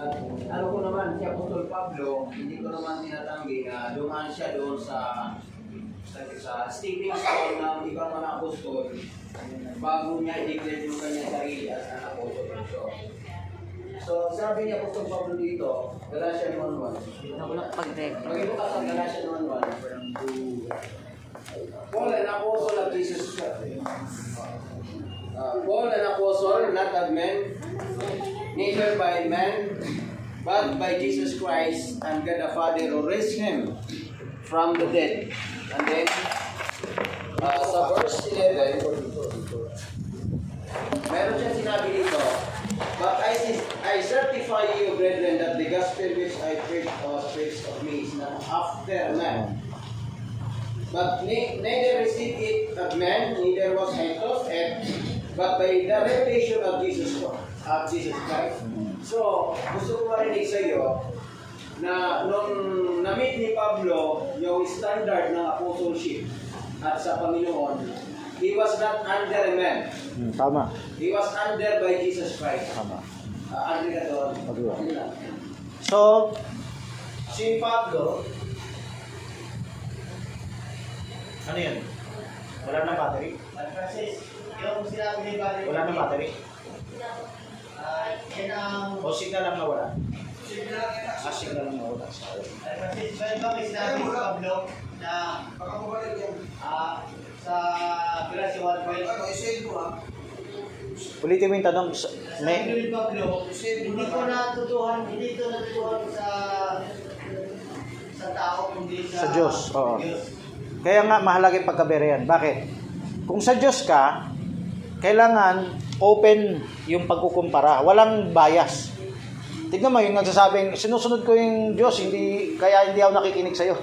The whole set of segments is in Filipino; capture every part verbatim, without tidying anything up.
At ano ko naman, si Apostol Pablo, hindi ko naman tinatanggi na dumaan siya doon sa sa, sa stepping stone ng ibang mga apostol bago niya i-declare yung kanyang sarili as an apostol. So, so sabi ni Apostol Pablo dito, Galatians one one. Mag-ibo ka sa Galatians one one. Paul, an apostle of Jesus Christ. Uh, Paul, an apostle, not of men, neither by man, but by Jesus Christ and God the Father who raised him from the dead. And then, uh, sa verse eleven, meron siya sinabi dito, But I, I certify you, brethren, that the gospel which I preached or preached of me is not after man. But ne- neither received it of man, neither was I taught it, but by the revelation of Jesus Christ. Of Jesus Christ. So, gusto ko marinig sa iyo na nung na-meet ni Pablo yung standard ng apostleship at sa Panginoon, he was not under a man. Mm, tama. He was under by Jesus Christ. Tama. Uh, under na doon. So, si Pablo, ano yun? Wala na battery? Francis, yung sinabi ni Pablo. Wala na battery? O signal lang nawala? Ah, signal lang nawala. Well, bakit sinabi ni Pablo na uh, sa Grace one point? Ulitin mo yung tanong. Sinabi ni Pablo, hindi ko natutuhan, hindi ko natutuhan sa sa tao, kundi sa, sa Diyos. Oo. Diyos. Kaya nga mahalaga yung pagkaberehan. Bakit? Kung sa Diyos ka, kailangan open yung pagkukumpara. Walang bias. Tignan mo yung nagsasabing, sinusunod ko yung Diyos, hindi, kaya hindi ako nakikinig sa'yo.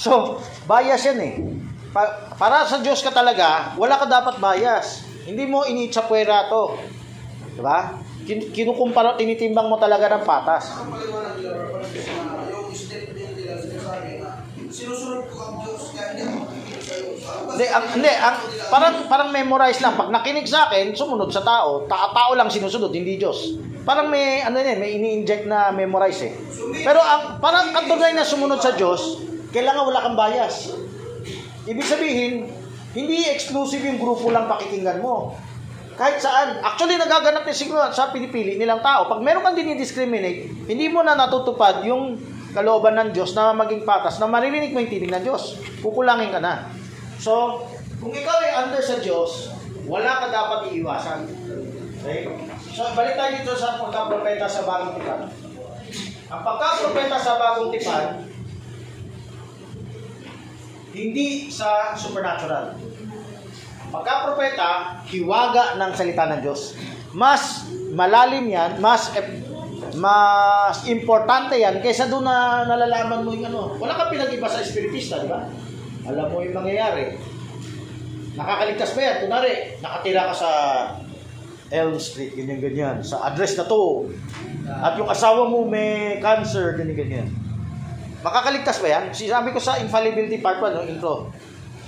So, bias yan eh. Pa- para sa Diyos ka talaga, wala ka dapat bias. Hindi mo initsapwera to. Diba? Kin- kinukumpara, tinitimbang mo talaga ng patas. Sinusunod ko ang Diyos, kaya hindi ako nakikinig sa'yo. Hindi, ang, hindi ang, parang, parang memorize lang. Pag nakinig sa akin, sumunod sa tao. Ta- tao lang sinusunod, hindi Diyos. Parang may, ano yan, may ini-inject na memorize eh. Pero ang, parang katunay na sumunod sa Diyos, kailangan wala kang bias. Ibig sabihin, hindi exclusive yung grupo lang pakikinggan mo. Kahit saan. Actually, nagaganap na siguro sa pinipili nilang tao. Pag meron kang dinidiscriminate, hindi mo na natutupad yung kalooban ng Diyos na maging patas, na maririnig mo yung tinig ng Diyos. Kukulangin ka na. So, kung ikaw ay under sa Diyos, wala ka dapat iiwasan. Okay? So, balik tayo dito sa pagkapropeta sa Bagong Tipan. Ang pagkapropeta sa Bagong Tipan, hindi sa supernatural. Ang pagkapropeta, hiwaga ng salita ng Diyos. Mas malalim yan, mas mas importante yan kaysa doon na nalalaman mo yung ano. Wala kang pinag-iba sa espiritista, di ba? Alam mo yung mangyayari. Nakakaligtas ba yan? Kunwari, nakatira ka sa Elm Street, ganyan-ganyan. Sa address na to. At yung asawa mo may cancer, ganyan-ganyan. Makakaligtas ba yan? Sinabi ko sa Infallibility Part one, yung intro.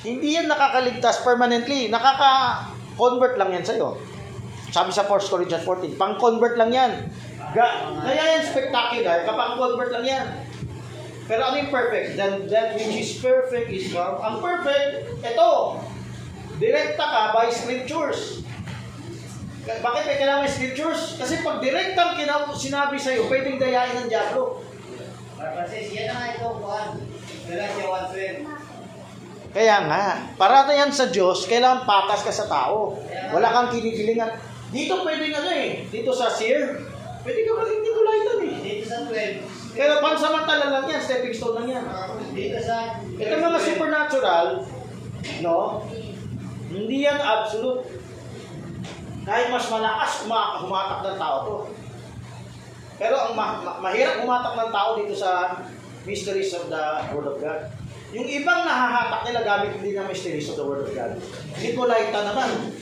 Hindi yan nakakaligtas permanently. Nakaka-convert lang yan sa'yo. Sabi sa First Corinthians fourteen, pang-convert lang yan. Kaya yan spectacular, kapang-convert lang yan. Pero ano yung perfect? Then that which is perfect is from. Ang perfect, ito. Direkta ka by scriptures. Bakit may kailangan scriptures? Kasi pag direktang kinaw- sinabi sa'yo, pwedeng dayain ng diablo. Francis, yan na ito. Kaya nga, para na yan sa Diyos, kailangan patas ka sa tao. Wala kang kinikilingan. Dito pwede nga eh. Dito sa seer, pwede ka maging Nicolaita eh. Dito sa twelve. Kaya pansamantala lang yan, stepping stone lang yan. Ito mga supernatural, no? Hindi yan absolute. Kahit mas malakas, huma- humatak ng tao to. Pero ang ma- ma- mahirap humatak ng tao dito sa mysteries of the Word of God. Yung ibang nahahatak nila gamit hindi ng mysteries of the Word of God. Nicolaita naman.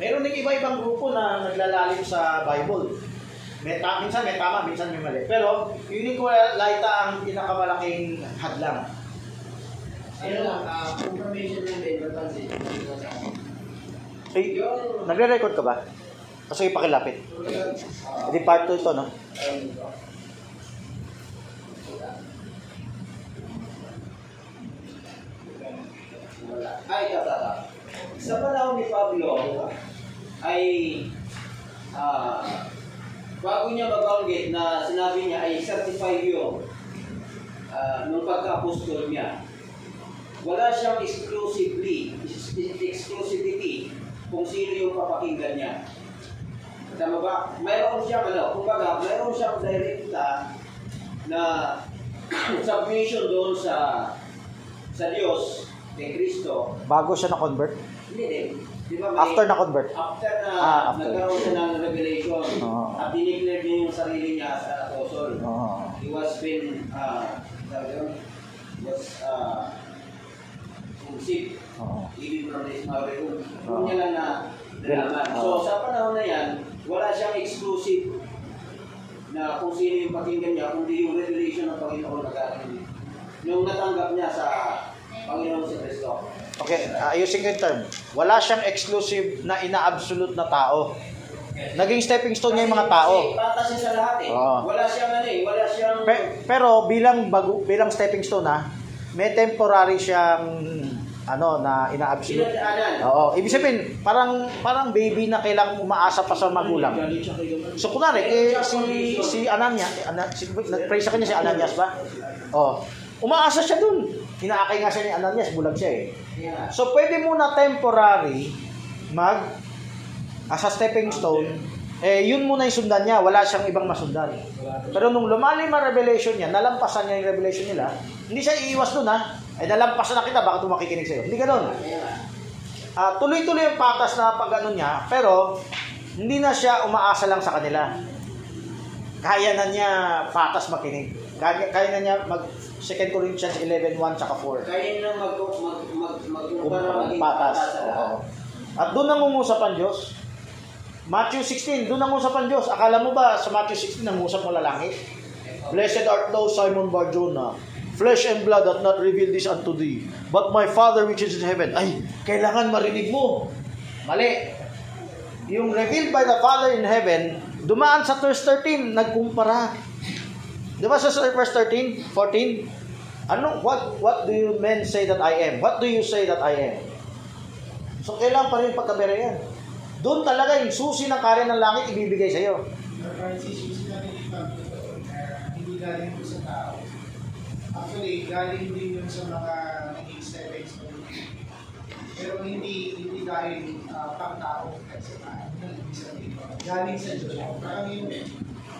Meron ng iba-ibang grupo na naglalalim sa Bible. May ta- minsan may tama, minsan may mali. Pero, yun yung Nicolaita ang pinakamalaking hadlang. Ano lang, uh, confirmation ng Dathan. Hey, nagre-record ka ba? Kasi ipakilapit. Hindi part two ito, no? Ay, tatata. Sa panahon ni Pablo, ay uh, bago niya mag-aungit na sinabi niya ay certified yun uh, nung pagka-apostol niya. Wala siyang exclusively, exclusivity kung sino yung papakinggan niya. Tama ba? Mayroon siyang, ano, kumbaga, mayroon siyang direkta na submission doon sa sa Diyos, kay Cristo. Bago siya na-convert? Hindi, hindi. Diba may, after na-convert? After na, ah, after. Nagkaroon siya ng revelation oh. at dineclare niya yung sarili niya sa apostle. Oh. He was been, uh, was, uh, sick. Oh. Even from his mother womb. Kung niya lang na nalaman. So, sa panahon na yan, wala siyang exclusive na kung sino yung pakinggan niya, kundi yung revelation ng Panginoon nag-aari. Yung natanggap niya sa Panginoon si Cristo. Okay, uh, using yung term, wala siyang exclusive na ina-absolute na tao. Naging stepping stone niya yung mga tao. Kasi sa lahat eh. Oh. Wala siyang ano eh, wala siyang... Pe, pero bilang, bago, bilang stepping stone ha, may temporary siyang... ano na ina-absolute. Oo, ibig sabihin parang parang baby na kailangang umaasa pa sa magulang. So kunwari eh, si si Ananias, si, nag-pray sa kanya si Ananias ba? Oh, umaasa siya doon. Inaakay nga siya ni Ananias, bulag siya eh. So pwede muna temporary mag as a stepping stone eh yun muna yung sundan niya, wala siyang ibang masundan. Pero nung lumalim ang revelation niya, nalampasan niya yung revelation nila, hindi siya iiwas doon ha. Ay nalampasan na kita, baka tumakikinig sa'yo. Hindi ganun. Uh, tuloy-tuloy yung patas na pag-ano niya, pero hindi na siya umaasa lang sa kanila. Kaya na niya patas makinig. Kaya, kaya na niya mag Second Corinthians eleven one tsaka four. Kaya na mag-patas. At doon ang umusapan Diyos. Matthew sixteen, doon ang umusapan Diyos. Akala mo ba sa Matthew sixteen ang usap mo lalangit? Blessed art thou, Simon Barjona. Flesh and blood hath not revealed this unto thee, but my Father which is in heaven. Ay, kailangan marinig mo. Mali. Yung revealed by the Father in heaven, dumaan sa verse thirteen, nagkumpara. Diba sa verse thirteen, fourteen? Ano? What, what do you men say that I am? What do you say that I am? So, kailangan pa rin pagkabera yan. Doon talaga yung susi ng kare ng langit ibibigay sa'yo. Susi na hindi galing po sa tao. Actually, galing din yun sa mga naging steps. Pero hindi hindi dahil uh, pang-tao. Galing sa Diyos. Parang yun eh.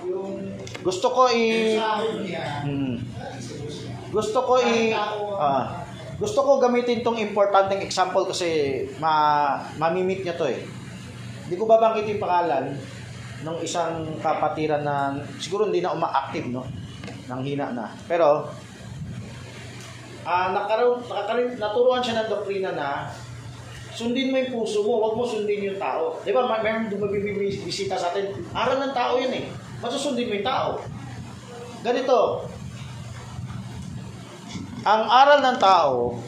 Yung... Gusto ko i... Niya, hmm. Gusto ko i... Ah, gusto ko gamitin tong importanteng example kasi ma, mamimit niya to eh. Hindi ko babanggitin pangalan ng isang kapatiran na siguro hindi na uma-active, no? Nang hina na. Pero... Ah, nakaroon, nakaroon, naturuan siya ng doktrina na sundin mo yung puso mo, huwag mo sundin yung tao. Di ba, mayroon dumabibisita sa atin. Aral ng tao yun eh. Masusundin mo yung tao. Ganito, ang aral ng tao,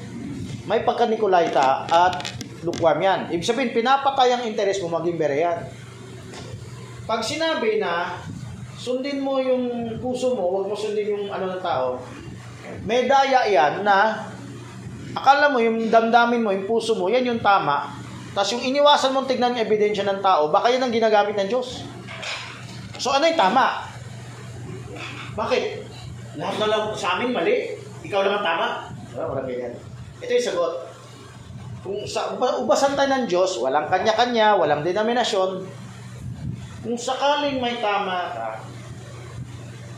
may pagka-Nicolaita at lukwam yan. Ibig sabihin, pinapatay ang interes mo maging berean. Pag sinabi na, sundin mo yung puso mo, huwag mo sundin yung ano ng tao, may daya yan na akala mo yung damdamin mo, yung puso mo, yan yung tama. Tapos yung iniwasan mong tignan yung ebidensya ng tao, baka yan ang ginagamit ng Diyos. So ano yung tama? Bakit? Lahat na lang sa amin mali? Ikaw lang ang tama? Wala, ganyan. Ito yung sagot. Kung sa ubasan tayo ng Diyos, walang kanya-kanya, walang denominasyon, kung sakaling may tama ka,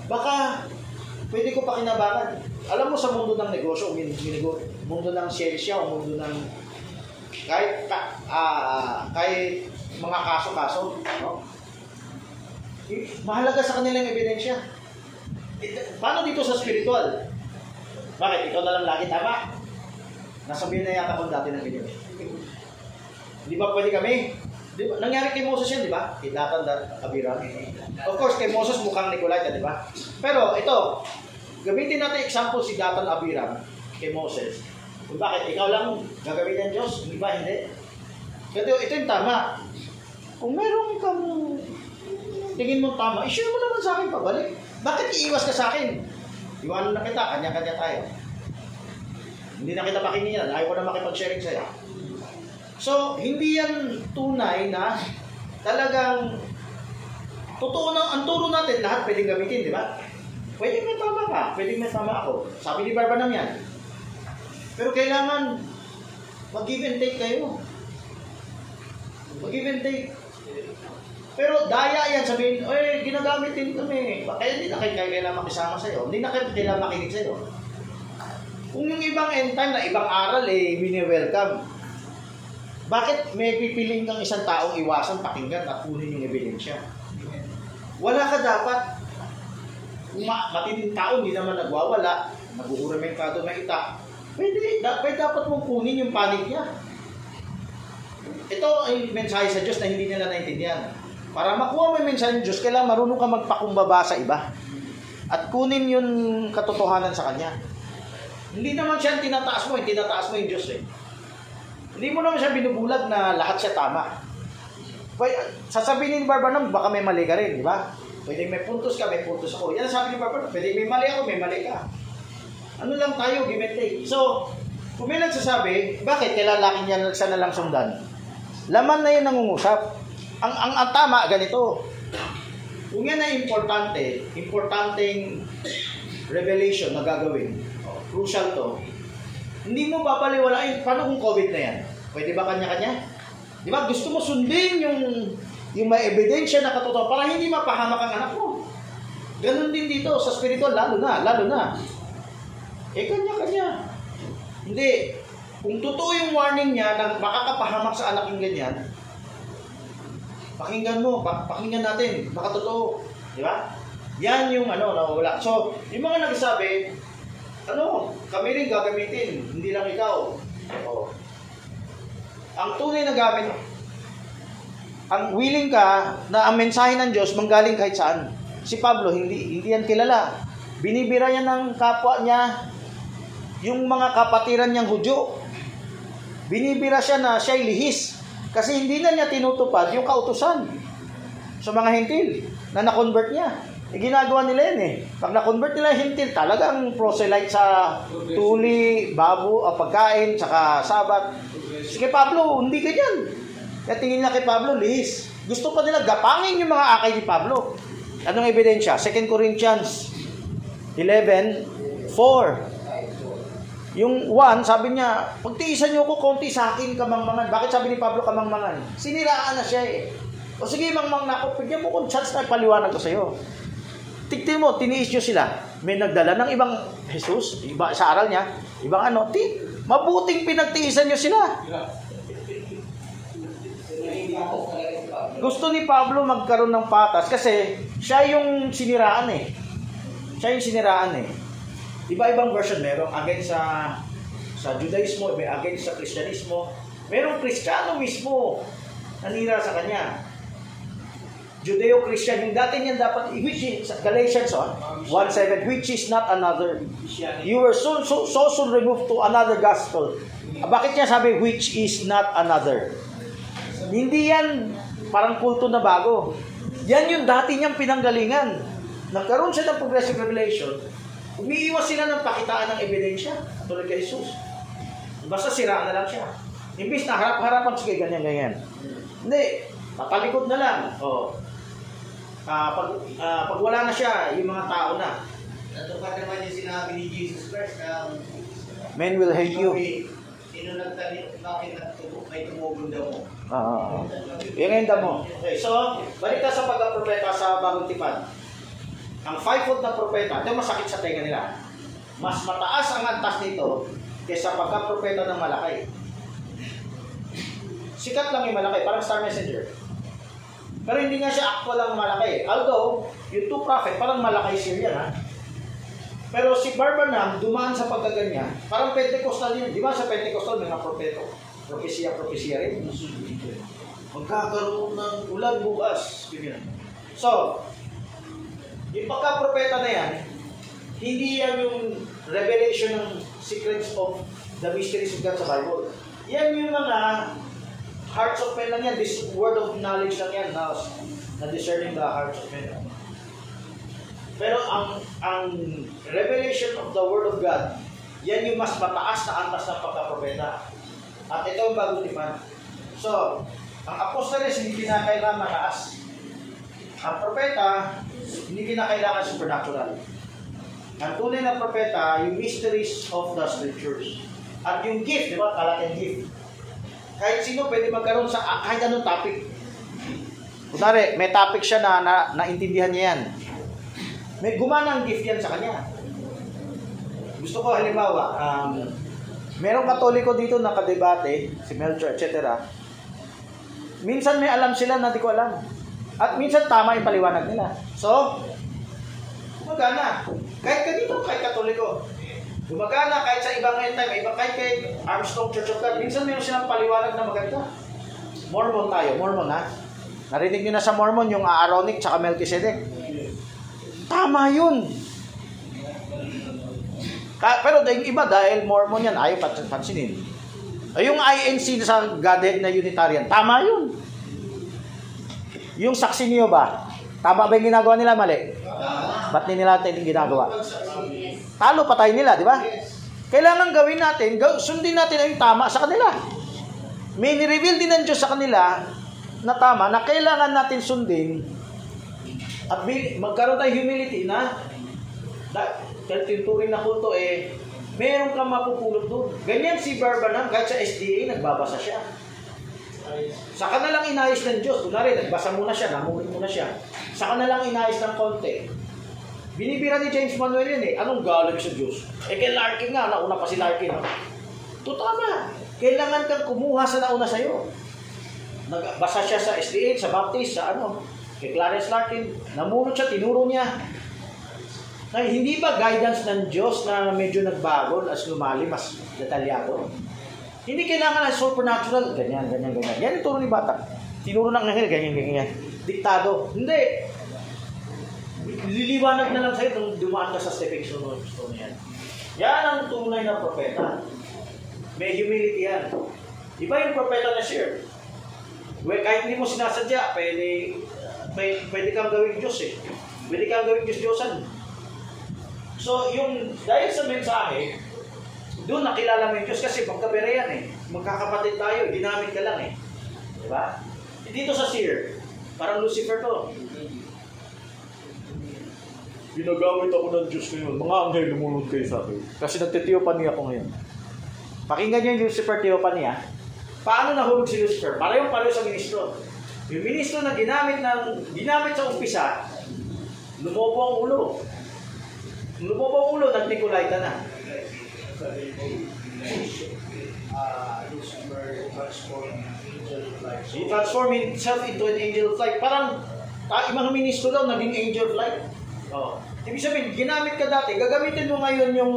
baka pwede ko pakinabangan. Alam mo sa mundo ng negosyo, o mundo ng siyensya, o mundo ng kahit, uh, kahit mga kaso-kaso, no? Mahalaga sa kanilang ebidensya. Paano dito sa spiritual? Bakit? Ikaw na lang lagi tama? Nasabihin na yata ko dati ng video. Di ba pwede kami? Di ba? Nangyari kay Moses yan, di ba? Kay Dathan, Abiram. Of course, kay Moses mukhang Nicolaita, di ba? Pero ito, gamitin natin example si Dathan Abiram kay Moses. Kung bakit? Ikaw lang gagawin ng Diyos, hindi ba? Hindi. Kasi ito yung tama. Kung meron kang tingin mo tama, i-share mo naman sa akin pabalik. Bakit iiwas ka sa akin? Iwanan na kita, kanya-kanya tayo. Hindi na kita pakinggan, ayaw ko na makipag-sharing sa'yo. So, hindi yan tunay na talagang totoo na, ang turo natin, lahat pwedeng gamitin, di ba? Pwedeng may tama ka, pwedeng may tama ako. Sabi ni Barbara nang yan. Pero kailangan mag-give and take kayo. Mag-give and take. Pero daya yan, sabihin, eh, ginagamit din kami. Kaya hindi na kayo kailangan makisama sa'yo. Hindi na kayo kailangan makinig sa'yo. Kung yung ibang end time na ibang aral, eh, wini-welcome. Bakit may pipiling kang isang taong iwasan, pakinggan, at kunin yung ebidensya? Wala ka dapat. Ma- matinding tao, hindi naman nagwawala, nag-uuramentado na ita. Pwede, da- pwede dapat mong kunin yung panig niya. Ito ay mensahe sa Diyos na hindi nila naintindihan. Para makuha mo yung mensahe ng Diyos, kailangan marunong ka magpakumbaba sa iba. At kunin yung katotohanan sa Kanya. Hindi naman siya ang tinataas mo, hindi tinataas mo yung Diyos eh. Hindi mo naman siya binubulag na lahat siya tama. Pwede, sasabihin ni Barbara nang baka may mali ka rin, di ba? Pwede may puntos ka, may puntos ako. Yan sabi ni Barbara, pwede may mali ako, may mali ka. Ano lang tayo, give and take. So, kung may nagsasabi, bakit kailan laki niya sana lang sundan? Laman na yun nangungusap. Ang, ang, ang tama, ganito. Kung yan ay importante, importanteng revelation na gagawin, crucial to. Hindi mo papaliwalain. Paano kung COVID na yan? Pwede ba kanya-kanya? Di ba? Gusto mo sundin yung yung may ebidensya na katotoo para hindi mapahamak ang anak mo. Ganun din dito sa spiritual, lalo na, lalo na. Eh, kanya-kanya. Hindi. Kung totoo yung warning niya na makakapahamak sa anak yung ganyan, pakinggan mo, pakinggan natin, baka totoo. Di ba? Yan yung ano, nawawala. So, yung mga nagsabi, ano, kami rin gagamitin, hindi lang ikaw. Oh. Ang tunay na gamit, ang willing ka na ang mensahe ng Diyos manggaling kahit saan. Si Pablo, hindi, hindi yan kilala. Binibira yan ng kapwa niya, yung mga kapatiran niyang Hudyo. Binibira siya na siya'y lihis kasi hindi na niya tinutupad yung kautusan sa mga Hentil na na-convert niya. E, ginagawa nila yan eh. Pag na-convert nila yung hintil, talagang proselyte sa tuli, babo, ah, pagkain, saka sabat. Kay Pablo, hindi ganyan. Kaya tingin na kay Pablo, lihis. Gusto pa nila gapangin yung mga akay ni Pablo. Anong ebidensya? Second Corinthians eleven four. Yung one, sabi niya, pagtiisan niyo ko, konti sa akin, kamangmangan. Bakit sabi ni Pablo kamangmangan? Siniraan na siya eh. O sige, mangmang na ako, pigyan mo kung chance na paliwanag ko sa'yo. Tignan mo, tiniis nyo sila. May nagdala ng ibang Jesus, iba sa aral niya, ibang ano, ti, mabuting pinagtiisan nyo sila. Gusto ni Pablo magkaroon ng patas kasi siya yung siniraan eh. Siya yung siniraan eh. Iba-ibang version meron, against sa sa Judaismo, against sa Kristyanismo. Merong Kristiyano mismo nanira sa kanya. Judeo-Christian, yung dati niyan dapat, which is, Galatians one seven, which is not another. You were so, so, so soon removed to another gospel. Bakit niya sabi, which is not another? Hindi yan parang kulto na bago. Yan yung dati niyang pinanggalingan. Nagkaroon siya ng progressive revelation, umiiwas sila ng pakitaan ng ebidensya, tulad kay Jesus. Basta siraan na lang siya. Imbis na harap-harapan, sige, ganyan-ganyan. Hindi, papalikod na lang. Oh. Uh, pag, uh, pag wala na siya, yung mga tao na. Natupad naman yung sinabi ni Jesus Christ na um, men will hate you. Sino nagtanim, bakit nagtubo, may tumugong damo. Ah, yung damo. Okay, so, balik na sa pagka-propeta sa Bagong Tipan. Ang five-fold na propeta, ito masakit sa tenga nila. Mas mataas ang antas nito kaysa pagka-propeta ng Malakay. Sikat lang yung Malakay, parang Star Messenger. Pero hindi nga siya actual ang Malakay. Although, yung two prophet, parang Malakay siya yan, ha? Pero si Barbanam, dumaan sa pagkaganya, parang Pentecostal yun. Di ba sa Pentecostal, may mga propeto? Propesya-propesya rin. Magkakaroon ng ulan bukas. So, yung pagka-propeta na yan, hindi yan yung revelation ng secrets of the mysteries of God sa Bible. Yan yung mga hearts of men lang yan. This word of knowledge lang yan. Na, na discerning the hearts of men. Pero ang ang revelation of the Word of God, yan yung mas mataas na antas ng pagkapropeta. At ito ang bagong tipan. So, ang apostoles hindi kinakailangan mataas. Ang propeta, hindi kinakailangan supernatural. Ang tunay na propeta, yung mysteries of the scriptures. At yung gift, di ba? Kalaking gift. Kahit sino pwede magkaroon sa kahit anong topic. Kunwari, may topic siya na, na naintindihan niya yan. May gumana ang gift yan sa kanya. Gusto ko, halimbawa, um, merong Katoliko dito na kadebate, si Melchor, et cetera. Minsan may alam sila na di ko alam. At minsan tama yung paliwanag nila. So, gumagana. Kahit ka dito, kahit Katoliko. Gumagana kahit sa ibang end time, ibang kahit kahit Armstrong Church of God. Minsan mayroon silang paliwanag na maganda. Mormon tayo, Mormon ha. Narinig nyo na sa Mormon yung Aaronic tsaka Melchizedek. Tama yun. Pero yung iba dahil Mormon yan, ayaw pansinin. Yung I N C sa Godhead na Unitarian, tama yun. Yung saksi niyo ba? Tama ba yung ginagawa nila? Mali. Ba't nila natin yung ginagawa? Talo pa tayo nila, di ba? Kailangan gawin natin, sundin natin ang tama sa kanila. May nireveal din ng Diyos sa kanila na tama na kailangan natin sundin at magkaroon tayo humility na tinturin na kulto eh meron kang mapupulot doon. Ganyan si Barbara kahit sa S D A nagbabasa siya. Saka na lang inayos ng Diyos. Kunwari, nagbasa muna siya, namulit muna siya. Saka na lang inayos ng konti. Binibira ni James Manuel yun eh. Anong galag sa Diyos? Eh kay Larkin nga, nauna pa si Larkin. Tutama. Kailangan kang kumuha sa nauna sa'yo. Nagbasa siya sa S D A, sa Baptist, sa ano. Kay Clarence Larkin, namulot siya, tinuro niya. Na, hindi ba guidance ng Diyos na medyo nagbago as lumali, mas detalyado? Hindi kailangan na supernatural. Ganyan, ganyan, ganyan. Yan yung turo ni bata. Tinuro ng anghel, ganyan, ganyan. Diktado. Hindi. Liliwanag na lang sa'yo kung dumaan ka sa stepping stone. Yan. Yan ang tunay na propeta. May humility yan. Iba yung propeta na share. Well, kahit hindi mo sinasadya, pwede, pwede, pwede kang gawing Diyos eh. Pwede kang gawing Diyos-Diyosan. So, yung dahil sa mensahe, doon nakilala mo yung Diyos kasi pagkabera yan eh. Magkakapatid tayo, ginamit ka lang eh. Diba? Dito sa seer, parang Lucifer to. Ginagamit ako ng Diyos ngayon. Mga anghel, lumulod kayo sa akin. Kasi nagtitiopani ako ngayon. Pakinggan niyo yung Lucifer tiopani ah. Paano nahulog si Lucifer? Para yung palo sa ministro. Yung ministro na ginamit, ng, ginamit sa umpisa, lumobo ang ulo. Lumobo ang ulo, nag-Nicolaita na. He transformed himself into an angel of light. Parang ah, mga ministro daw naging angel of light. Oh. Ibig sabihin, ginamit ka dati, gagamitin mo ngayon yung,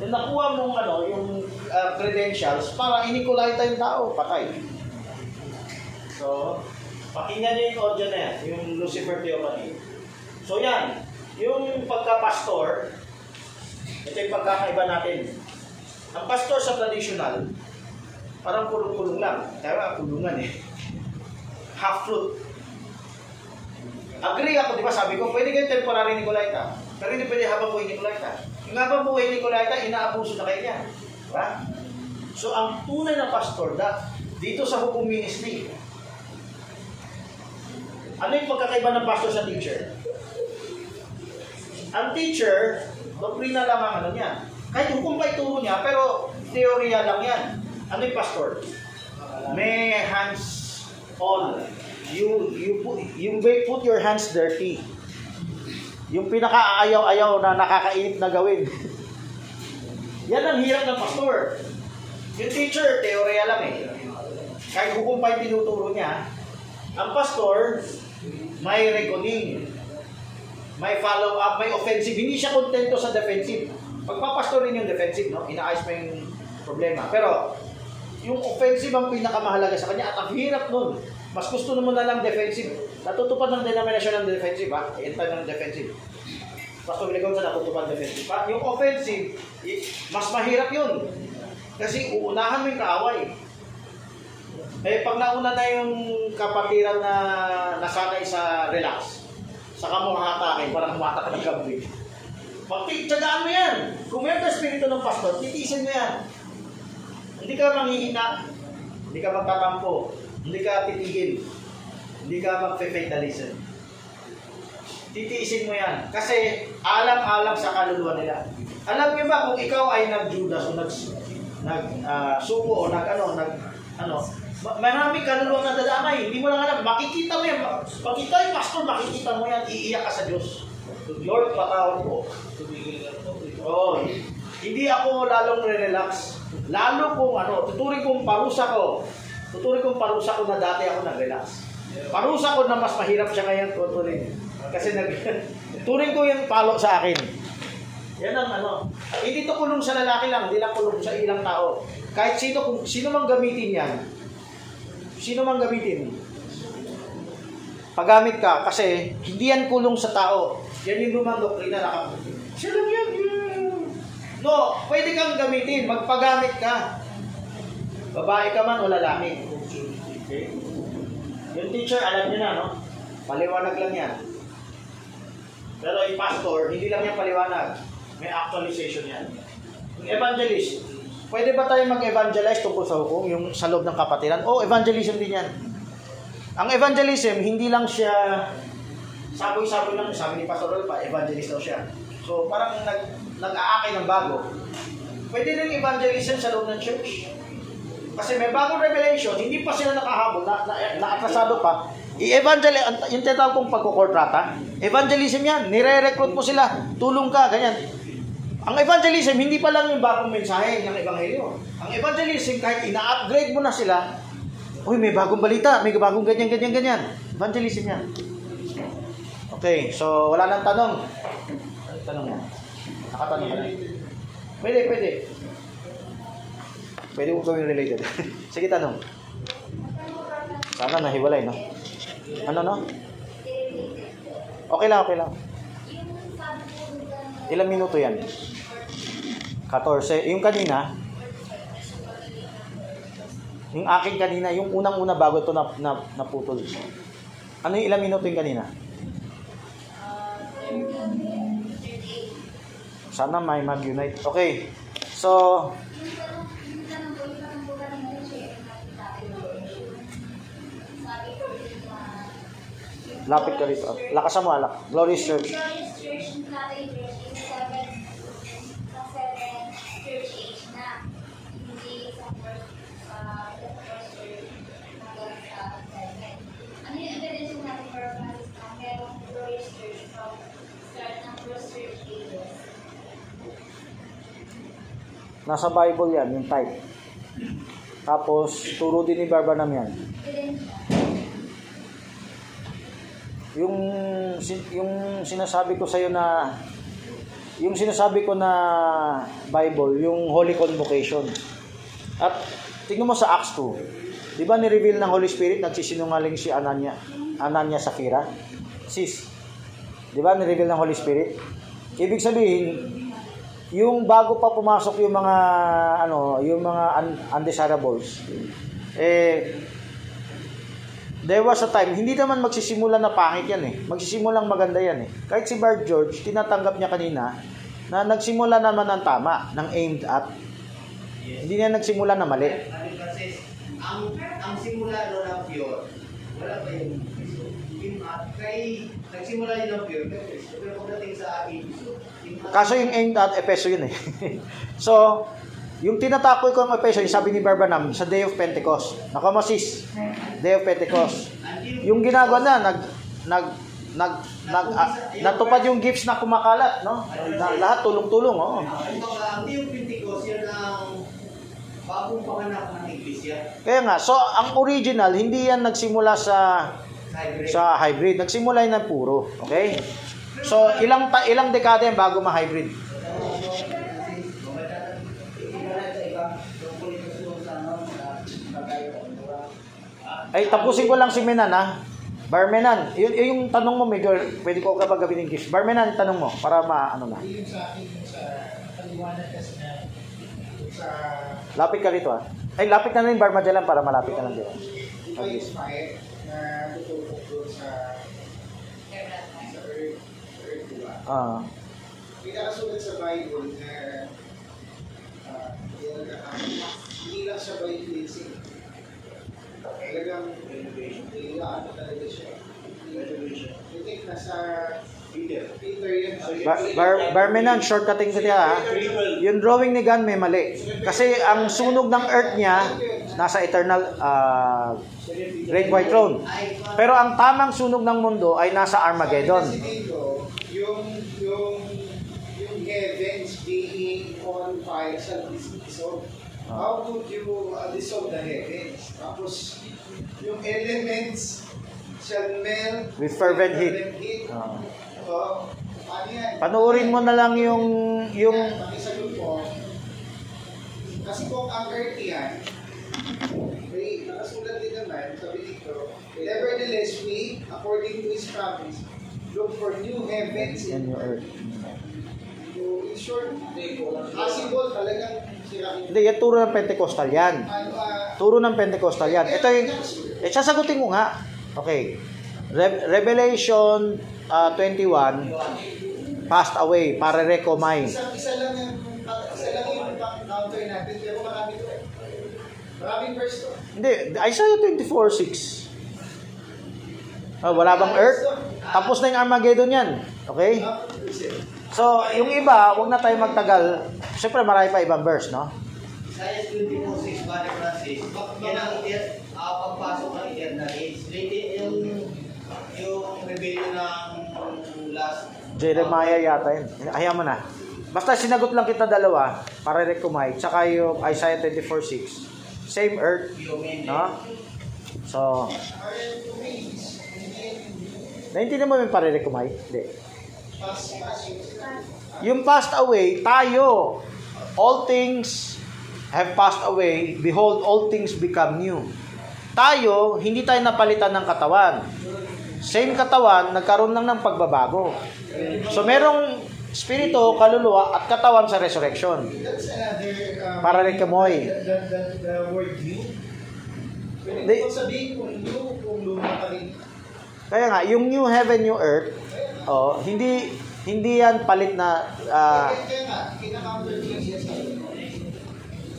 yung nakuha mong ano, yung uh, credentials para inikulaita yung tao, patay. So, pakinggan niyo yung audio na yan, yung Lucifer Theopany. So yan, yung pagka-pastor, ito yung pagkakaiba natin. Ang pastor sa traditional, parang kulong-kulong lang. Kaya kulungan eh. Half-fruit. Agree ako, di ba? Sabi ko, pwede kayo temporary Nicolaita. Pero hindi pwede habang buhay Nicolaita. Yung habang buhay Nicolaita, inaabuso na kayo niya. Diba? So, ang tunay na pastor da, dito sa hukom ministry. Ano yung pagkakaiba ng pastor sa teacher? Ang teacher, doktrina lamang ano niya. Kahit hukom pa ituro niya, pero teorya lang yan. Ano yung pastor? May hands on. You, you, put, you may put your hands dirty. Yung pinaka-ayaw-ayaw na nakakainip na gawin. Yan ang hirap ng pastor. Yung teacher, teorya lang eh. Kahit hukom pa yung tinuturo niya, ang pastor, may reckoning. May follow-up, may offensive. Hindi siya kontento sa defensive. Pagpapastorin yung defensive, no? Inaayos mo yung problema. Pero, yung offensive ang pinakamahalaga sa kanya at ang hirap nun. Mas gusto naman na lang defensive. Natutupad ng denomination ng defensive, ha? Ayan tayo ng defensive. Mas pabiligaw sa natutupad defensive, ha? Yung offensive, mas mahirap yun. Kasi uunahan mo yung kaaway. Eh, pag nauna na yung kapatiran na nasanay sa relax, Saka mo hatakin para kumatak ng gabi. Magtitsagaan mo yan. Kung mayroon na espiritu ng pastor, titiisin mo yan. Hindi ka manghihina. Hindi ka magtatampo. Hindi ka titigil. Hindi ka magpe-fatalism. Titiisin mo yan. Kasi alam-alam sa kaluluwa nila. Alam niyo ba kung ikaw ay nag-Judas o nag-suko uh, o nag-ano, nag-ano, marami kaluluwa na dadamay. Hindi mo lang alam. Makikita mo yan. Pag ito ay pastor, makikita mo yan. Iiyak ka sa Diyos. Lord, patawad po. Oh, hindi ako lalong re-relax. Lalo kung ano, tuturing kong parusa ko. Tuturing kong parusa ko na dati ako nag-relax. Parusa ko na mas mahirap siya ngayon tuturing. Kasi nag-tuturing ko yung palo sa akin. Yan ang ano. Hindi to kulong sa lalaki lang, hindi lang kulong sa ilang tao. Kahit sino, kung sino mang gamitin yan. Sino mang gamitin. Paggamit ka, kasi hindi yan kulong sa tao. Yan yung lumang doktrina na kapatid. Siya lang yan. No, pwede kang gamitin. Magpagamit ka. Babae ka man o lalaki. Okay? Yung teacher, alam niyo na, no? Paliwanag lang yan. Pero yung pastor, hindi lang yan paliwanag. May actualization yan. Yung evangelist, pwede ba tayo mag-evangelize tungkol sa hukom? Yung sa loob ng kapatiran? O, oh, evangelism din yan. Ang evangelism, hindi lang siya saboy-saboy lang. Sabi ni Pastor Rolpa, evangelist daw siya. So, parang nag, nag-aakay ng bago. Pwede rin evangelism sa loob ng church. Kasi may bagong revelation, hindi pa sila nakahabol, na, na, naatrasado pa. I-evangelize, yung tinatawag kong pagkukortrata, evangelism yan, nire-recruit mo sila, tulong ka, ganyan. Ang evangelism, hindi pa lang yung bagong mensahe ng ebanghelyo. Ang evangelism, kahit ina-upgrade mo na sila, uy, may bagong balita, may bagong ganyan, ganyan, ganyan. Evangelism yan. Okay, so wala nang tanong. Tanong yan. Nakatanong yan. Pwede, pwede. Pwede kung kami related. Sige, tanong. Sana nahiwalay, no? Ano, no? Okay lang, okay lang. Ilang minuto yan? fourteen. Yung kanina, yung akin kanina, yung unang-una bago ito na, na, naputol. Ano yung ilang minuto yung kanina? Sana may mag-unite. Okay. So, lapit ka rito. Lakasan mo, alak. Glorious Church. Nasa Bible yan, yung type. Tapos, turo din ni Barbara yan. Yung, yung sinasabi ko sa'yo na, yung sinasabi ko na Bible, yung Holy Convocation. At, tingnan mo sa Acts two. Di ba ni-reveal ng Holy Spirit, nagsisinungaling si Ananias, Ananias Sapphira? Sis. Di ba ni-reveal ng Holy Spirit? Ibig sabihin, yung bago pa pumasok yung mga ano, yung mga un- undesirables, eh there was a time, hindi naman magsisimula na pangit yan eh, magsisimulang maganda yan eh. Kahit si Bart George, tinatanggap niya kanina na nagsimula naman ng tama, ng aimed at, yes. Hindi niya nagsimula na mali. Ang, ang simula doon ng pure, wala pa yung yung at, kay nagsimula yun ng pure, pero pagdating sa akin, kaso yung aimed at Epeso yun eh. So, yung tinatakoy ko ng Epeso, yung sabi ni Barbanam, sa Day of Pentecost. Nakamasis. Day of Pentecost. Yung ginagawa na, nag, nag, nag, nag, uh, natupad yung gifts na kumakalat, no? Na, lahat tulong-tulong, oo. Ang Day of Pentecost, yan ang bagong panganak ng Iglesia. Kaya nga, so, ang original, hindi yan nagsimula sa, sa hybrid. Nagsimula yun ng puro. Okay? So, ilang ta- ilang dekada yan bago ma-hybrid? Ay, tapusin ko lang si Menan, ha? Barmenan, y- y- yung tanong mo, medyo, pwede ko kapag gabi ng gift. Barmenan, tanong mo, para ma-ano na. Lapit ka rito, ha? Ay, lapit na rin, Bar Magellan, para malapit na lang dito. Okay. Ah. May nakasulat sa Bible na uh, hindi lang siya by cleansing. Talagang nilaan na talaga siya. I think nasa Peter. Peter yan. Barmenan, shortcutting ko niya. Yung drawing ni Gan may mali. Kasi ang sunog ng earth niya nasa eternal uh, Great White Throne. Pero ang tamang sunog ng mundo ay nasa Armageddon. Yung yung yung heavens being on fire sa dissolve. How could you uh, dissolve the heavens? Tapos yung elements shall melt with fervent heat. heat. Uh. So, panoorin mo na lang yung yung pakisagot po. Kasi kung ang earth yan, may nakasulat din naman, sabi dito, nevertheless we, according to His promise, look for new heavens and new earth. So, in short, possible talagang sira. Hindi, yan turo ng Pentecostal yan. Turo ng Pentecostal yan. Ito yung, eh, sasagutin ko nga. Okay. Re- Revelation uh, twenty-one, passed away, parereko may. Isa, isa lang yung, isa lang yung pang-counter natin, pero marami to eh. Maraming verse to. Hindi, Isaiah twenty-four six. Oh, wala bang earth? Tapos na yung Armageddon yan. Okay? So, yung iba, huwag na tayo magtagal. Siyempre, marami pa ibang verse, no? Isaiah twenty-four six, Father Francis, yan ang pagpasok ng eternal age. Yung rebellion ng last... Jeremiah yata yun. Ayaw mo na. Basta sinagot lang kita dalawa, para rekumay. Tsaka yung Isaiah twenty-four six. Same earth, no? So... Naintindihan mo yung pare-rekumay? Hindi. Yung passed away, tayo. All things have passed away. Behold, all things become new. Tayo, hindi tayo napalitan ng katawan. Same katawan, nagkaroon lang ng pagbabago. So, merong spirito, kaluluwa, at katawan sa resurrection. Pare-rekumay. The word new? Pwede ko sabihin kung new, kung luma pa rin. Kaya nga, yung new heaven, new earth, oh, hindi hindi yan palit na... Uh, kaya nga, kinakounter Jesus sabi ko.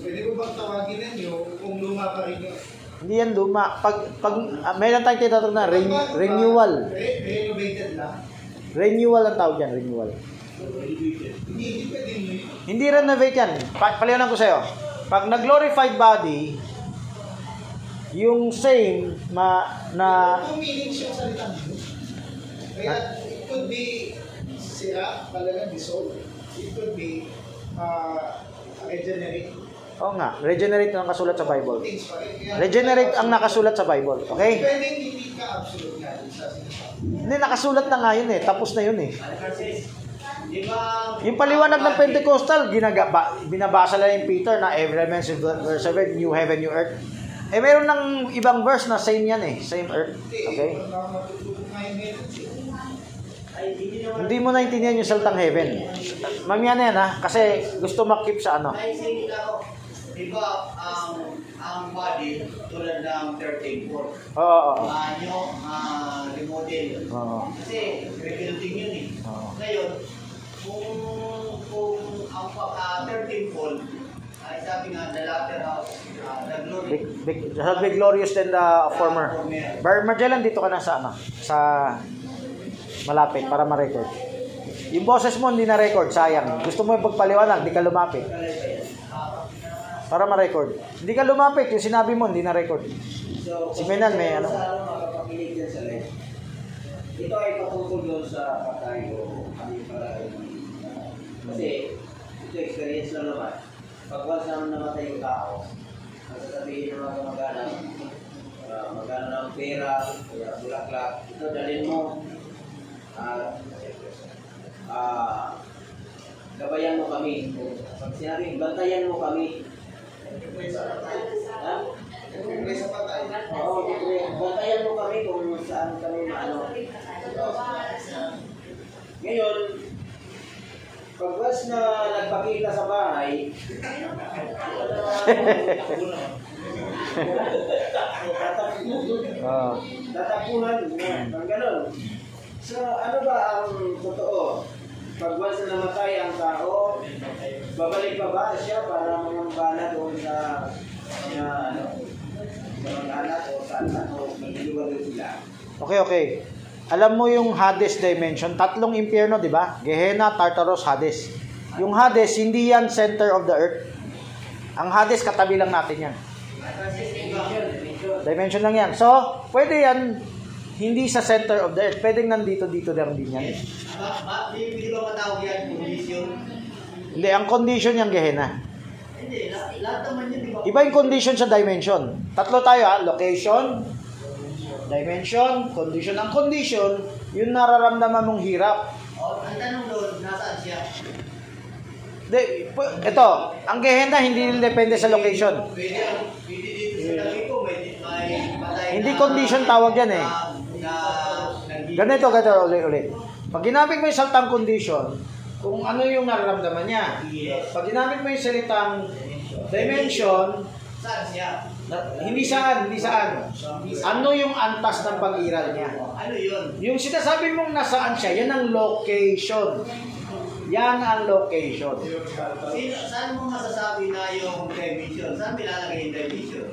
Pwede mo bang tawagin na nyo kung luma pa rin yun? Hindi yan luma. Pag, pag, uh, mayroon tayong tinatawag na re- renewal. Re- renovated lang? Renewal ang tawag yan, renewal. Renovated. Hindi, hindi pwede nyo yun. Hindi renovate yan. Pa- paliwanan ko sa'yo. Pag na-glorified body, yung same ma, na kung meaning siya sa salitang kaya it could be sira, talagang dissolve, it could be uh, regenerate. Oo nga, regenerate ang nakasulat sa Bible. Regenerate ang nakasulat sa Bible, okay? Pwedeng hindi ka absolute na sa sinasabi. Hindi, nakasulat na nga yun eh, tapos na yun eh. Yung paliwanag ng Pentecostal, ginagaba, binabasa lang yung Peter na every man is reserved, new heaven, new earth. Eh, meron ng ibang verse na same yan eh. Same earth. Okay? Hindi mo naintindihan yung salitang heaven. Mamaya na yan ha. Kasi gusto makip sa ano. Diba, ang body tulad ng thirteen four. Oo. Manyo, remodel. Kasi rebuilding yun eh. Ngayon, kung ang thirteen four, ay sabi nga, the latter house, uh, the glory. Big, big, big glorious than the former. Bar Magellan, dito ka na sa ano? Sa malapit para ma-record. Yung boses mo hindi na-record, sayang. Gusto mo yung pagpaliwanag, di ka lumapit. Para ma-record. Hindi ka lumapit, yung sinabi mo hindi na-record. So, si Menan may ano? Ito ay patungkol doon sa patay o kami para. Kasi ito experience na naman. Pag once naman namatay yung tao, masasabihin ng mga magana, uh, magana ng pera, uh, bulaklak, ito dalhin mo, uh, uh, gabayan mo kami. Pag sinabi, bantayan mo kami. Ha? Oo, bantayan mo kami kung saan kami maano. Ngayon, pagwas na nagpakita sa bahay, tatapunan, ang gano'n. So, ano ba ang totoo? Pag once na namatay ang tao, babalik pa ba siya para mangamba doon sa na ano, mangamba o sa ano, magdiluwag sila. Okay, okay. Alam mo yung Hades dimension, tatlong impyerno, di ba? Gehena, Tartarus, Hades. Yung Hades, hindi yan center of the earth. Ang Hades, katabi lang natin yan. Dimension lang yan. So, pwede yan, hindi sa center of the earth. Pwedeng nandito-dito lang din yan. Hindi ba matawag yan? Condition? Hindi. Ang condition yung Gehena. Hindi. Lahat naman yun, di ba? Iba yung condition sa dimension. Tatlo tayo, ha? Location, dimension, condition. Ang condition, yung nararamdaman mong hirap. O, ang tanong doon, nasaan siya? Hindi. Ito, ang Gehena, hindi depende sa location. Pwede. Pwede dito sa tabi ko. Hindi condition tawag yan, eh. Ganito, ganito, ulit, ulit. Pag ginamit mo yung salitang condition, kung ano yung nararamdaman niya. Pag ginamit mo yung salitang dimension, hindi saan, hindi saan. Ano yung antas ng pag-iral niya? Ano yun? Yung sinasabi mong nasaan siya, yan ang location. Yan ang location. Saan mo masasabi na yung dimension? Saan nilalagay yung dimension?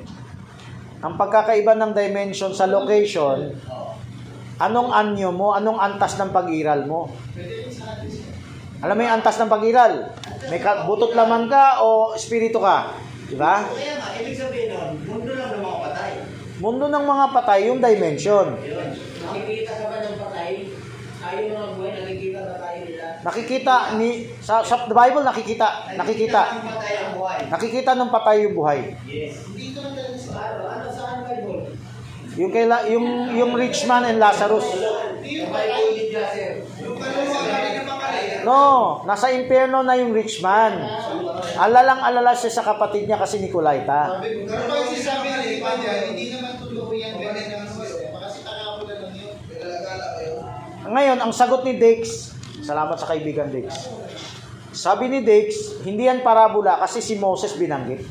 Ang pagkakaiba ng dimension sa location, anong anyo mo, anong antas ng pag-iral mo? Alam mo yung antas ng pag-iral? May butot laman ka o espiritu ka? Diba? Kaya nga, ibig sabihin nun, mundo lang ng mga patay. Mundo ng mga patay, yung dimension. Nakikita ka ba ng patay? Ayaw mga buhay, nakikita ka tayo nila. Nakikita, ni, sa, sa Bible, nakikita. Nakikita ng patay ang buhay. Nakikita ng patay yung buhay. Yes. Dito lang talaga sa araw. Yung kaila, yung yung rich man and Lazarus. No, nasa impyerno na yung rich man. Alalang alala siya sa kapatid niya kasi Nicolaita. Ngayon, ang sagot ni Dix, salamat sa kaibigan Dix. Sabi ni Dix, hindi yan parabola kasi si Moses binanggit.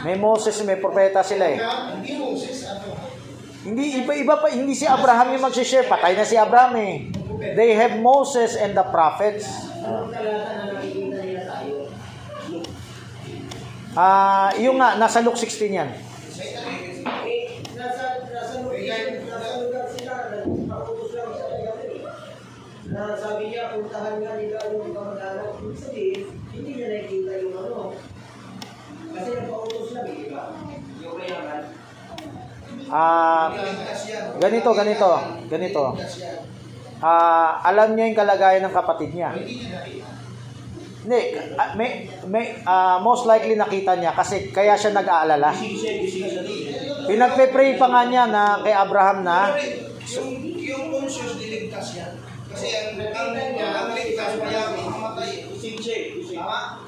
May Moses, may propeta sila, eh. Hindi Moses, ano? Hindi, iba-iba pa. Hindi si Abraham yung magsishare. Patay na si Abraham, eh. They have Moses and the prophets. Ah, uh, yung nga, nasa Luke sixteen yan. Sabi niya, puntahan nga nila yung pamagano. Sabi, hindi niya nakikita yung ano. Kasi nagpautos lang, di ba? Yung kayaman. Ah, ganito, ganito, ganito. Ah, alam niya yung kalagayan ng kapatid niya. Hindi, may, may, uh, most likely nakita niya kasi kaya siya nag-aalala. Pinagpe-pray pa nga niya na kay Abraham na. Yung conscious niligtas yan. Kasi ang niligtas niya, ang matay, usinche, tama?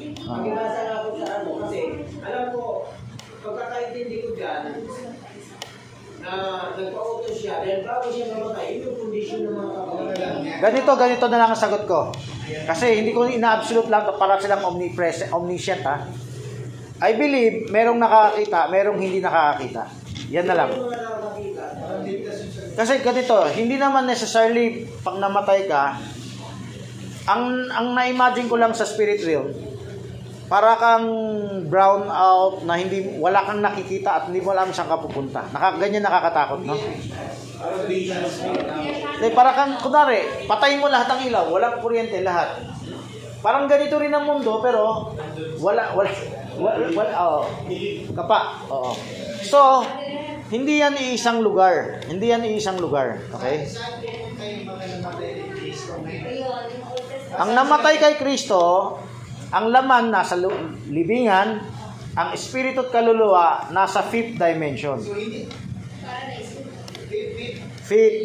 Pag-inasa na ako sa ano, kasi alam ko, pagkakaintindi ko dyan, na nagpa-auto siya, dahil bago siya namatay, yung condition ng mga kapatid. Ganito, ganito na lang ang sagot ko. Kasi hindi ko ina-absolute lang para silang omnipresent, omniscient, ha. I believe, merong nakakita, merong hindi nakakakita. Yan na lang. Kasi ganito, hindi naman necessarily pag namatay ka, ang ang na-imagine ko lang sa spirit realm, para kang brown out na hindi, wala kang nakikita at hindi mo alam saan ka pupunta. Naka, ganyan nakakatakot, no? Eh, para kang, kunwari, patayin mo lahat ng ilaw, walang kuryente, lahat. Parang ganito rin ang mundo, pero wala, wala, wala, wala, oh, kapa, oo. So, hindi yan iisang lugar. Hindi yan iisang lugar, okay? Ang namatay kay Cristo, ang laman nasa libingan, ang espiritu at kaluluwa nasa fifth dimension. Fifth.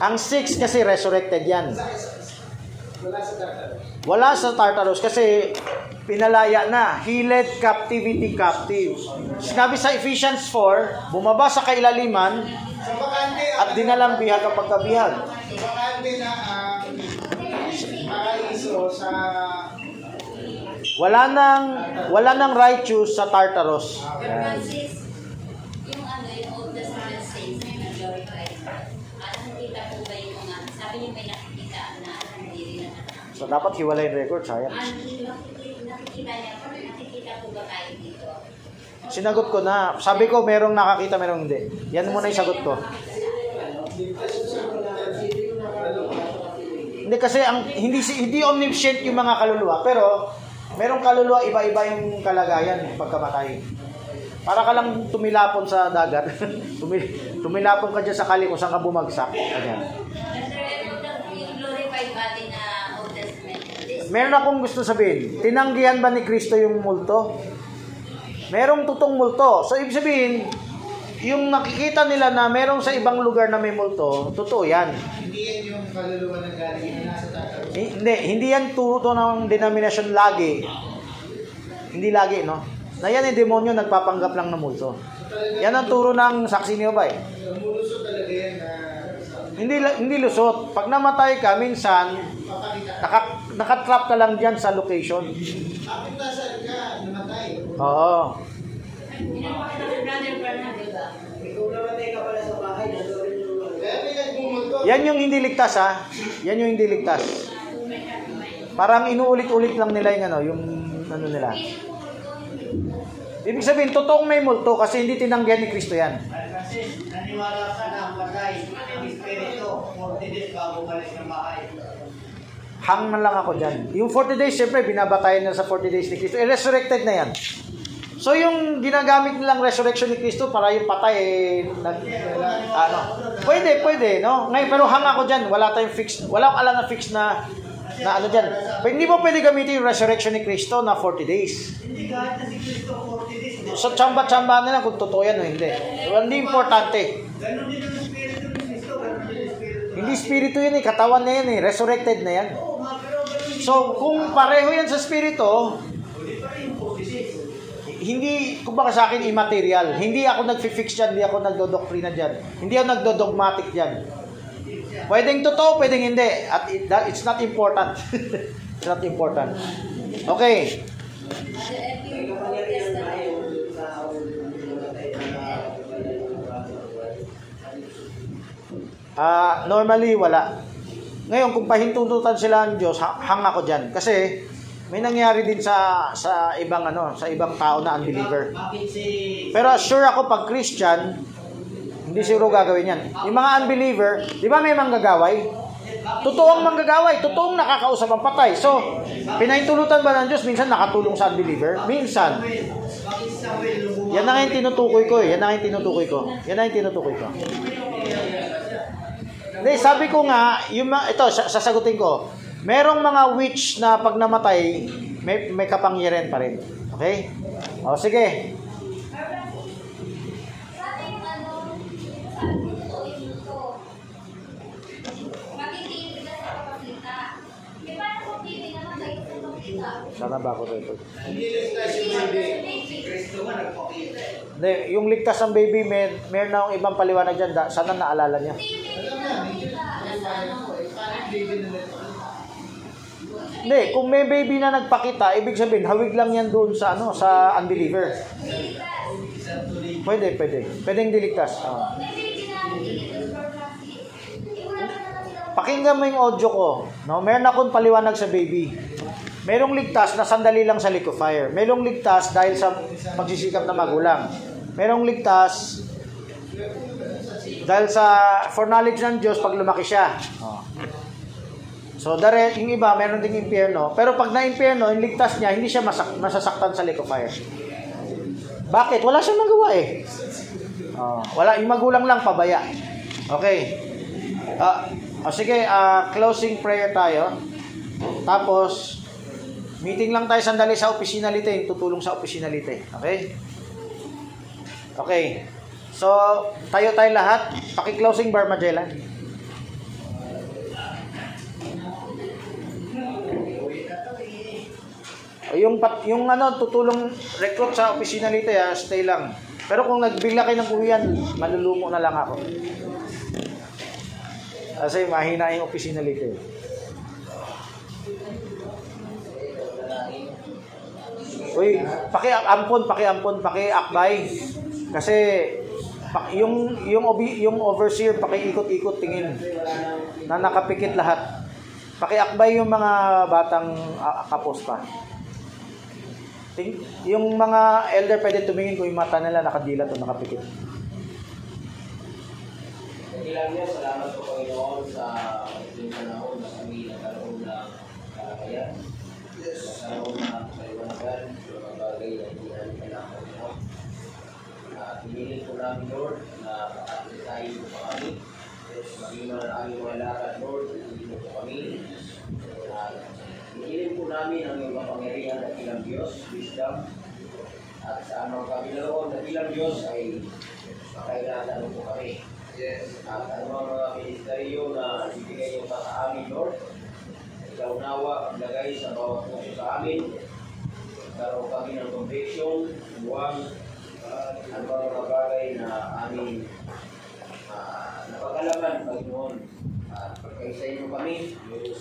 Ang sixth kasi resurrected yan. Wala sa Tartarus kasi pinalaya na. He led captivity captive. Sinabi sa Ephesians four, bumaba sa kailaliman at dinalang bihag kapag kabihag. Wala nang wala nang righteous sa Tartarus. Yung ano, yung Old Testament saints, may majority. Ano natin yung may nakikita na hindi rin natin. So, dapat hiwalay yung record, sayang. Nakikita niya, nakikita ko ba kayo dito? Sinagot ko na. Sabi ko, merong nakakita, merong hindi. Yan muna yung sagot ko. Hindi kasi, ang, hindi, hindi omniscient yung mga kaluluwa, pero merong kaluluwa, iba-iba yung kalagayan pagkamatay. Para ka lang tumilapon sa dagat. Tumilapon ka dyan sa kali kung saan ka bumagsak. Ayan. Meron akong gusto sabihin, tinanggihan ba ni Cristo yung multo? Merong tutong multo. So, ibig sabihin, yung nakikita nila na merong sa ibang lugar na may multo, totoo yan. Hindi yan yung kaluluwa ng galing na nasa Tartarus. Hindi, hindi yan tuto ng denomination lagi. Hindi lagi, no? Na yan yung demonyo, nagpapanggap lang ng multo. Yan ang turo ng saksi niyo ba eh? Hindi, hindi lusot. Pag namatay ka, minsan, naka, nakatrap ka lang dyan sa location. Oo. Yan yung hindi ligtas, ha? Yan yung hindi ligtas. Parang inuulit-ulit lang nila yung ano, yung ano nila. Ibig sabihin, totoong may multo kasi hindi tinanggihan ni Cristo yan. Kasi naniwala ka na patay ang espiritu forty days bago balis ng bahay. Hang man lang ako dyan. Yung forty days, syempre, binabatayan na sa forty days ni Cristo. Eh, resurrected na yan. So, yung ginagamit nilang resurrection ni Cristo para yung patay, eh, nag, ano, pwede, pwede, no? Ngayon, pero hang ako dyan. Wala tayong fix, wala akong alam na fix na, na ano dyan. Pero hindi mo pwede gamitin yung resurrection ni Cristo na forty days. Hindi kahit na si Cristo forty days. So, tsamba-tsamba na lang kung totoo yan o hindi. Hindi importante. Ganon din ang espiritu ni Cristo. Hindi espiritu yun eh. Katawan na yan eh. Resurrected na yan. So, kung pareho yan sa espiritu, hindi, kung baka sa akin, immaterial. Hindi ako nag-fix dyan, hindi ako nagdodoktrina dyan. Hindi ako nagdodogmatic dyan. Pwedeng totoo, pwedeng hindi. At it, that, it's not important. It's not important. Okay. Ah, uh, normally, wala. Ngayon, kung pahintututan sila ng Diyos, hang ako dyan. Kasi, may nangyari din sa sa ibang ano, sa ibang tao na unbeliever. Pero sure ako pag Christian, hindi siguro gagawin yan. Yung mga unbeliever, di ba may manggagaway? Totoong manggagaway, totoong nakakausap ang patay. So, pinahintulutan ba ng Diyos? Minsan nakatulong sa unbeliever? Minsan. Yan na nga yung tinutukoy ko eh. Yan na nga yung tinutukoy ko. Yan na yung tinutukoy ko. Hindi, sabi ko nga, yung mga, ito, sasagutin ko. Merong mga witch na pag namatay, may, may kapangyarihan pa rin. Okay? O, sige. Sana ba ako rito? Hindi, yung ligtas ng baby, may, mayroon na akong ibang paliwanag dyan. Sana naalala niya. Hindi, kung may baby na nagpakita, ibig sabihin, hawig lang yan doon sa ano, sa unbeliever. Pwede, pwede. Pwedeng diligtas. Ah. Pakinggan mo yung audio ko. No? Meron akong paliwanag sa baby. Merong ligtas na sandali lang sa liquid fire. Merong ligtas dahil sa pagsisikap na magulang. Merong ligtas dahil sa foreknowledge ng Diyos pag lumaki siya. Oh. So, dare, yung iba, meron ding impyerno. Pero pag na-impyerno, yung ligtas niya, hindi siya masak- masasaktan sa lake of fire. Bakit? Wala siyang magawa eh. Oh, wala, yung magulang lang, pabaya. Okay. Uh, oh, sige, uh, closing prayer tayo. Tapos, meeting lang tayo sandali sa opisinalite. Tutulong sa opisinalite. Okay? Okay. So, tayo tayo lahat. Paki-closing bar, Magellan. Yung, yung ano, tutulong recruit sa opisina nito, ya, stay lang. Pero kung nagbigla kayo ng uwian, malulumo na lang ako. Kasi mahina yung opisina nito. Uy, paki-ampon, paki-ampon, paki-akbay. Kasi yung yung obi, yung overseer pakiikot-ikot tingin na nakapikit lahat. Pakiakbay yung mga batang uh, kapos pa. Ting, yung mga elder pwede tumingin kung yung mata nila nakadilat o nakapikit. Ilang niya, salamat po Panginoon sa inyong panahon na kami nagkaroon ng kalakayan. Nagkaroon ng kaliwanagan sa mga bagay na hindi namin panahon mo. Pinilin po namin, Lord, na pakasin tayo po kami. Maging maraming mga lakad, Lord, pinilin po kami. Pinilin po namin ang mga pangyarihan at ilang Diyos, wisdom. At sa amang kabilaon na ilang Diyos ay makailangan po kami. Yes. At ano mga ministeryo na ibigay niyo pa sa amin, Lord? Ikaunawa, paglagay sa bawat puso sa amin. Karoon kami ng conviction, buwang, uh, ano mga bagay na amin uh, napagalaman, Panginoon. At uh, pagkaisayin mo kami,